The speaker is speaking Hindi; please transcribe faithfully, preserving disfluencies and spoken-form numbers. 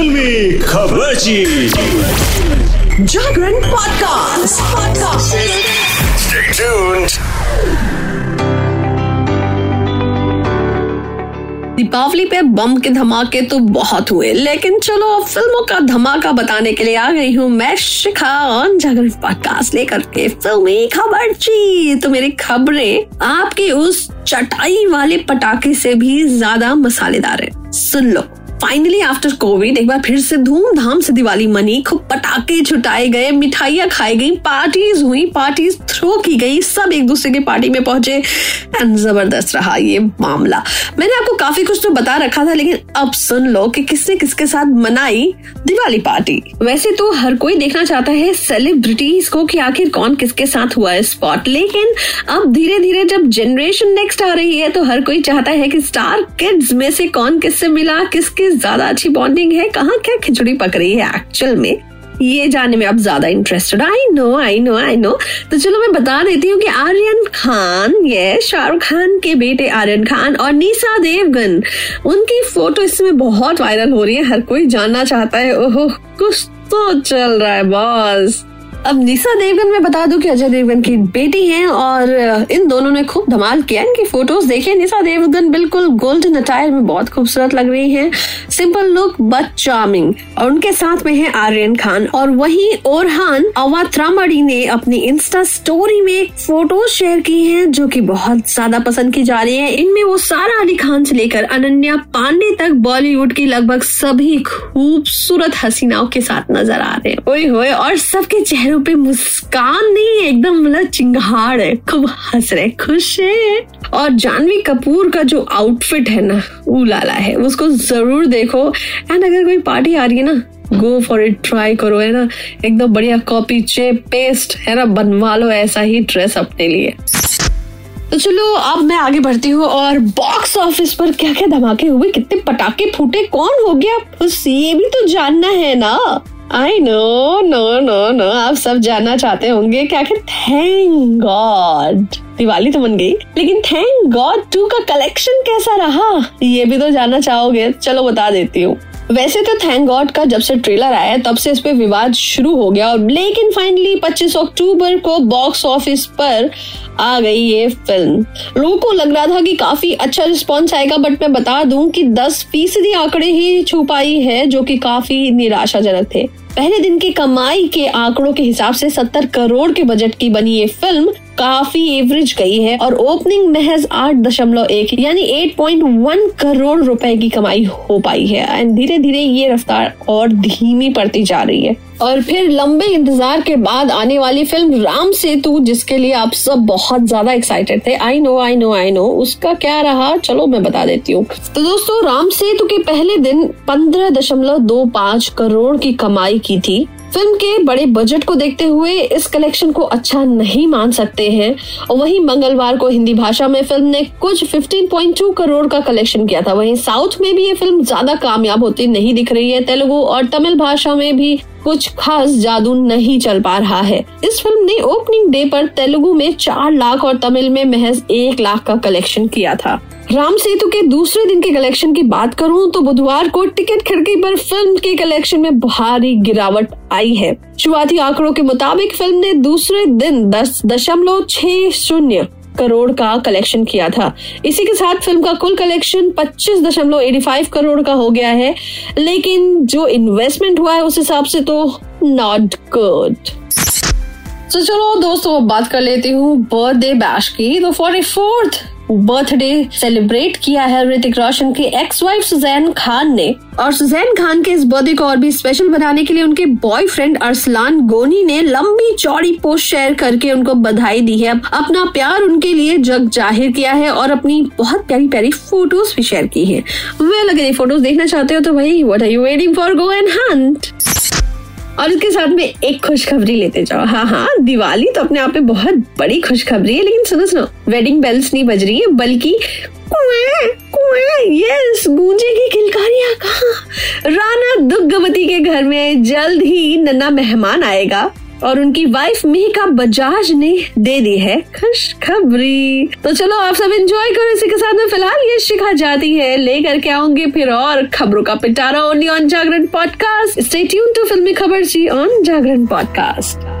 फिल्मी खबरची Jagran podcast podcast stay tuned. Deepawali पे बम के धमाके तो बहुत हुए, लेकिन चलो अब फिल्मों का धमाका बताने के लिए आ गई हूँ मैं शिखा ऑन जागरण पॉडकास्ट लेकर के फिल्मी खबरची। तो मेरी खबरें आपकी उस चटाई वाले पटाखे से भी ज्यादा मसालेदार है, सुन लो। फाइनली आफ्टर कोविड एक बार फिर से धूमधाम से दिवाली मनी, खूब पटाखे छुटाए गए, मिठाइयाँ खाई गई, पार्टीज हुई, पार्टीज थ्रो की गई, सब एक दूसरे के पार्टी में पहुंचे एंड जबरदस्त रहा ये मामला। मैंने आपको काफी कुछ तो बता रखा था, लेकिन अब सुन लो कि किसने किसके साथ मनाई दिवाली पार्टी। वैसे तो हर कोई देखना चाहता है सेलिब्रिटीज को कि आखिर कौन किसके साथ हुआ है स्पॉट, लेकिन अब धीरे धीरे जब जनरेशन नेक्स्ट आ रही है तो हर कोई चाहता है कि स्टार किड्स में से कौन किससे मिला, किसके ज्यादा अच्छी बॉन्डिंग है, कहाँ क्या खिचड़ी पक रही है एक्चुअल में, ये जानने में आप ज्यादा interested. I know I know I know तो चलो मैं बता देती हूँ कि आर्यन खान, ये शाहरुख खान के बेटे आर्यन खान और निशा देवगन, उनकी फोटो इसमें बहुत वायरल हो रही है। हर कोई जानना चाहता है ओहो कुछ तो चल रहा है बॉस। अब निशा देवगन में बता दूं कि अजय देवगन की बेटी हैं और इन दोनों ने खूब धमाल किया। इनकी फोटोज देखिए, निशा देवगन बिल्कुल गोल्डन अटायर में बहुत खूबसूरत लग रही हैं, सिंपल लुक बट चार्मिंग, और उनके साथ में है आर्यन खान। और वहीं ओरहान अवात्रामणी ने अपनी इंस्टा स्टोरी में फोटोज शेयर की हैं जो कि बहुत ज्यादा पसंद की जा रही है। इनमें वो सारा अली खान से लेकर अनन्या पांडे तक बॉलीवुड की लगभग सभी खूबसूरत हसीनाओं के साथ नजर आ रहे हैं। ओए होए, और सबके चेहरे पे मुस्कान नहीं, एकदम मतलब चिंगाड़ है, खूब हंस रहे, खुश है। और जानवी कपूर का जो आउटफिट है ना, उलाला है, उसको जरूर देखो। एंड अगर कोई पार्टी आ रही है ना, गो फॉर इट, ट्राई करो, है ना, एकदम बढ़िया कॉपी चेप पेस्ट, है ना, बनवा लो ऐसा ही ड्रेस अपने लिए। तो चलो अब मैं आगे बढ़ती हूँ और बॉक्स ऑफिस पर क्या क्या धमाके हुए, कितने पटाखे फूटे, कौन हो गया, ये भी तो जानना है ना। I know no no no आप सब जानना चाहते होंगे कि आखिर थैंक गॉड दिवाली तो बन गई, लेकिन थैंक गॉड टू का कलेक्शन कैसा रहा ये भी तो जानना चाहोगे, चलो बता देती हूँ। वैसे तो थैंक गॉड का जब से ट्रेलर आया तब से इस पे विवाद शुरू हो गया, लेकिन फाइनली पच्चीस अक्टूबर को बॉक्स ऑफिस पर आ गई ये फिल्म। लोगों को लग रहा था कि काफी अच्छा रिस्पॉन्स आएगा, बट मैं बता दूं कि दस फीसदी आंकड़े ही छू पाई है, जो कि काफी निराशाजनक थे। पहले दिन की कमाई के आंकड़ों के हिसाब से सत्तर करोड़ के बजट की बनी ये फिल्म काफी एवरेज गई है और ओपनिंग महज आठ दशमलव एक यानी आठ दशमलव एक करोड़ रुपए की कमाई हो पाई है। एंड धीरे धीरे ये रफ्तार और धीमी पड़ती जा रही है। और फिर लंबे इंतजार के बाद आने वाली फिल्म राम सेतु, जिसके लिए आप सब बहुत ज्यादा एक्साइटेड थे, I know I know I know उसका क्या रहा, चलो मैं बता देती हूँ। तो दोस्तों राम सेतु के पहले दिन पंद्रह दशमलव दो पाँच करोड़ की कमाई की थी। फिल्म के बड़े बजट को देखते हुए इस कलेक्शन को अच्छा नहीं मान सकते हैं। और वहीं मंगलवार को हिंदी भाषा में फिल्म ने कुछ पंद्रह दशमलव दो करोड़ का कलेक्शन किया था। वहीं साउथ में भी ये फिल्म ज्यादा कामयाब होती नहीं दिख रही है, तेलुगु और तमिल भाषा में भी कुछ खास जादू नहीं चल पा रहा है। इस फिल्म ने ओपनिंग डे पर तेलुगु में चार लाख और तमिल में महज एक लाख का कलेक्शन किया था। राम सेतु के दूसरे दिन के कलेक्शन की बात करूं तो बुधवार को टिकट खिड़की पर फिल्म के कलेक्शन में भारी गिरावट आई है। शुरुआती आंकड़ों के मुताबिक फिल्म ने दूसरे दिन दस दशमलव छह शून्य करोड़ का कलेक्शन किया था। इसी के साथ फिल्म का कुल कलेक्शन पच्चीस दशमलव पचासी करोड़ का हो गया है, लेकिन जो इन्वेस्टमेंट हुआ है उस हिसाब से तो नॉट गुड। तो चलो दोस्तों बात कर लेती हूँ बर्थडे बैश की। तो चौवालीसवां बर्थडे सेलिब्रेट किया है ऋतिक रोशन की एक्स वाइफ सुजैन खान ने। और सुजैन खान के इस बर्थडे को और भी स्पेशल बनाने के लिए उनके बॉयफ्रेंड अरसलान गोनी ने लंबी चौड़ी पोस्ट शेयर करके उनको बधाई दी है, अपना प्यार उनके लिए जग जाहिर किया है और अपनी बहुत प्यारी प्यारी फोटोज भी शेयर की है। वेल अगर ये फोटोज देखना चाहते हो तो भाई what are you waiting for, go and hunt. और इसके साथ में एक खुशखबरी लेते जाओ। हाँ हाँ दिवाली तो अपने आप में बहुत बड़ी खुशखबरी है, लेकिन सुनो सुनो वेडिंग बेल्स नहीं बज रही है, बल्कि कुए, कुए, यस गूंजेगी किलकारियां। कहाँ? राणा दुग्गवती के घर में जल्द ही नन्हा मेहमान आएगा। और उनकी वाइफ मिहिका बजाज ने दे दी है खुशखबरी। तो चलो आप सब एंजॉय करो इसी के साथ में फिलहाल ये शिखा जाती है, लेकर के आऊंगी फिर और खबरों का पिटारा only on Jagran podcast. Stay tune to फिल्मी खबर जी ऑन जागरण पॉडकास्ट।